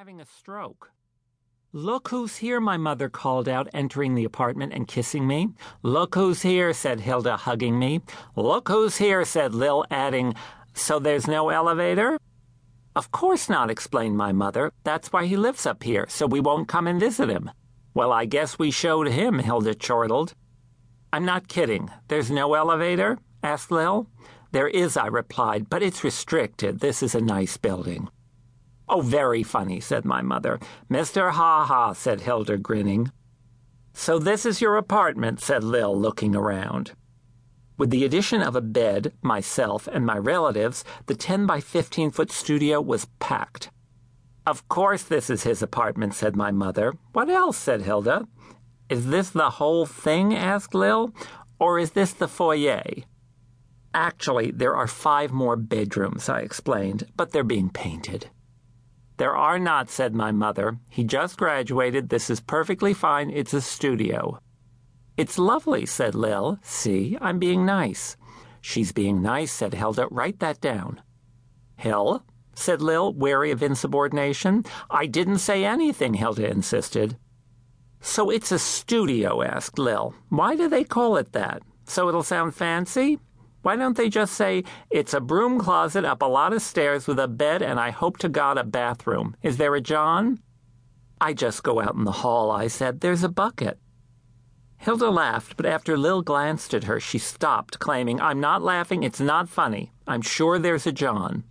having a stroke. Look who's here, my mother called out, entering the apartment and kissing me. Look who's here, said Hilda, hugging me. Look who's here, said Lil, adding, so there's no elevator? Of course not, explained my mother. That's why he lives up here, so we won't come and visit him. Well, I guess we showed him, Hilda chortled. I'm not kidding. There's no elevator? Asked Lil. There is, I replied, but it's restricted. This is a nice building. Oh, very funny, said my mother. Mr. Ha-ha, said Hilda, grinning. So this is your apartment, said Lil, looking around. With the addition of a bed, myself, and my relatives, the 10 by 15-foot studio was packed. Of course this is his apartment, said my mother. What else, said Hilda. Is this the whole thing, asked Lil, or is this the foyer? Actually, there are 5 more bedrooms, I explained, but they're being painted. There are not, said my mother. He just graduated. This is perfectly fine. It's a studio. It's lovely, said Lil. See, I'm being nice. She's being nice, said Hilda. Write that down. Hill, said Lil, wary of insubordination. I didn't say anything, Hilda insisted. So it's a studio, asked Lil. Why do they call it that? So it'll sound fancy? Why don't they just say, it's a broom closet up a lot of stairs with a bed and I hope to God a bathroom. Is there a John? I just go out in the hall, I said. There's a bucket. Hilda laughed, but after Lil glanced at her, she stopped, claiming, I'm not laughing. It's not funny. I'm sure there's a John.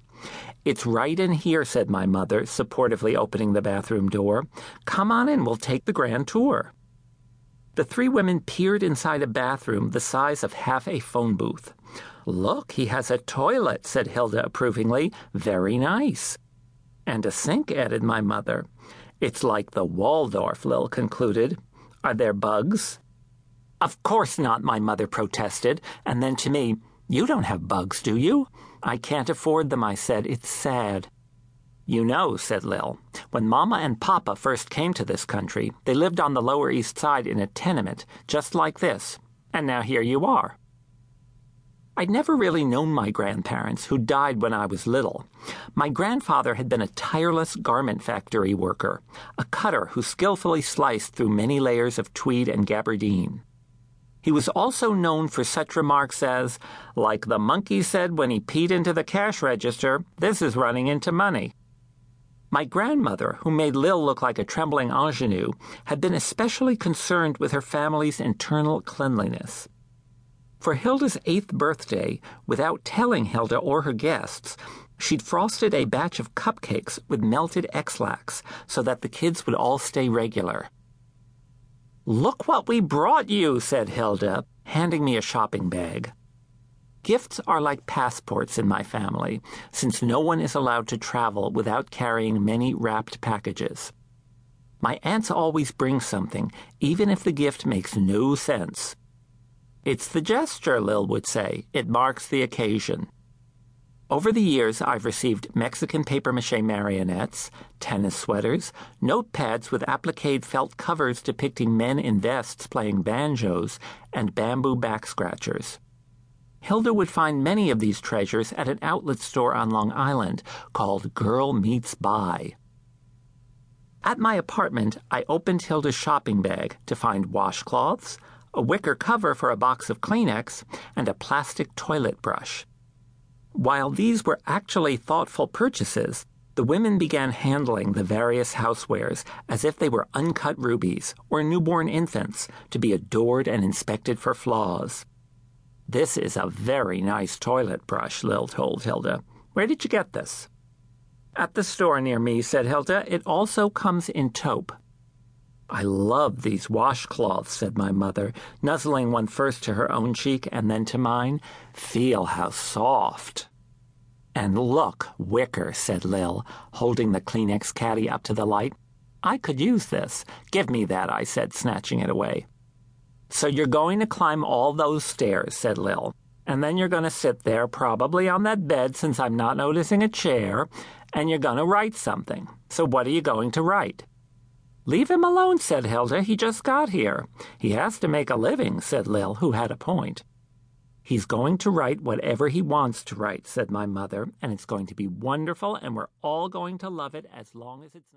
It's right in here, said my mother, supportively opening the bathroom door. Come on in. We'll take the grand tour. The 3 women peered inside a bathroom the size of half a phone booth. Look, he has a toilet, said Hilda approvingly. Very nice. And a sink, added my mother. It's like the Waldorf, Lil concluded. Are there bugs? Of course not, my mother protested. And then to me, you don't have bugs, do you? I can't afford them, I said. It's sad. You know, said Lil, when Mama and Papa first came to this country, they lived on the Lower East Side in a tenement, just like this, and now here you are. I'd never really known my grandparents, who died when I was little. My grandfather had been a tireless garment factory worker, a cutter who skillfully sliced through many layers of tweed and gabardine. He was also known for such remarks as, like the monkey said when he peed into the cash register, this is running into money. My grandmother, who made Lil look like a trembling ingenue, had been especially concerned with her family's internal cleanliness. For Hilda's 8th birthday, without telling Hilda or her guests, she'd frosted a batch of cupcakes with melted Ex-Lax so that the kids would all stay regular. Look what we brought you, said Hilda, handing me a shopping bag. Gifts are like passports in my family, since no one is allowed to travel without carrying many wrapped packages. My aunts always bring something, even if the gift makes no sense. It's the gesture, Lil would say. It marks the occasion. Over the years, I've received Mexican papier-mâché marionettes, tennis sweaters, notepads with appliqué felt covers depicting men in vests playing banjos, and bamboo back scratchers. Hilda would find many of these treasures at an outlet store on Long Island called Girl Meets Buy. At my apartment, I opened Hilda's shopping bag to find washcloths, a wicker cover for a box of Kleenex, and a plastic toilet brush. While these were actually thoughtful purchases, the women began handling the various housewares as if they were uncut rubies or newborn infants to be adored and inspected for flaws. This is a very nice toilet brush, Lil told Hilda. Where did you get this? At the store near me, said Hilda. It also comes in taupe. I love these washcloths, said my mother, nuzzling one first to her own cheek and then to mine. Feel how soft. And look, wicker, said Lil, holding the Kleenex caddy up to the light. I could use this. Give me that, I said, snatching it away. So you're going to climb all those stairs, said Lil, and then you're going to sit there, probably on that bed since I'm not noticing a chair, and you're going to write something. So what are you going to write? Leave him alone, said Hilda. He just got here. He has to make a living, said Lil, who had a point. He's going to write whatever he wants to write, said my mother, and it's going to be wonderful, and we're all going to love it as long as it's not.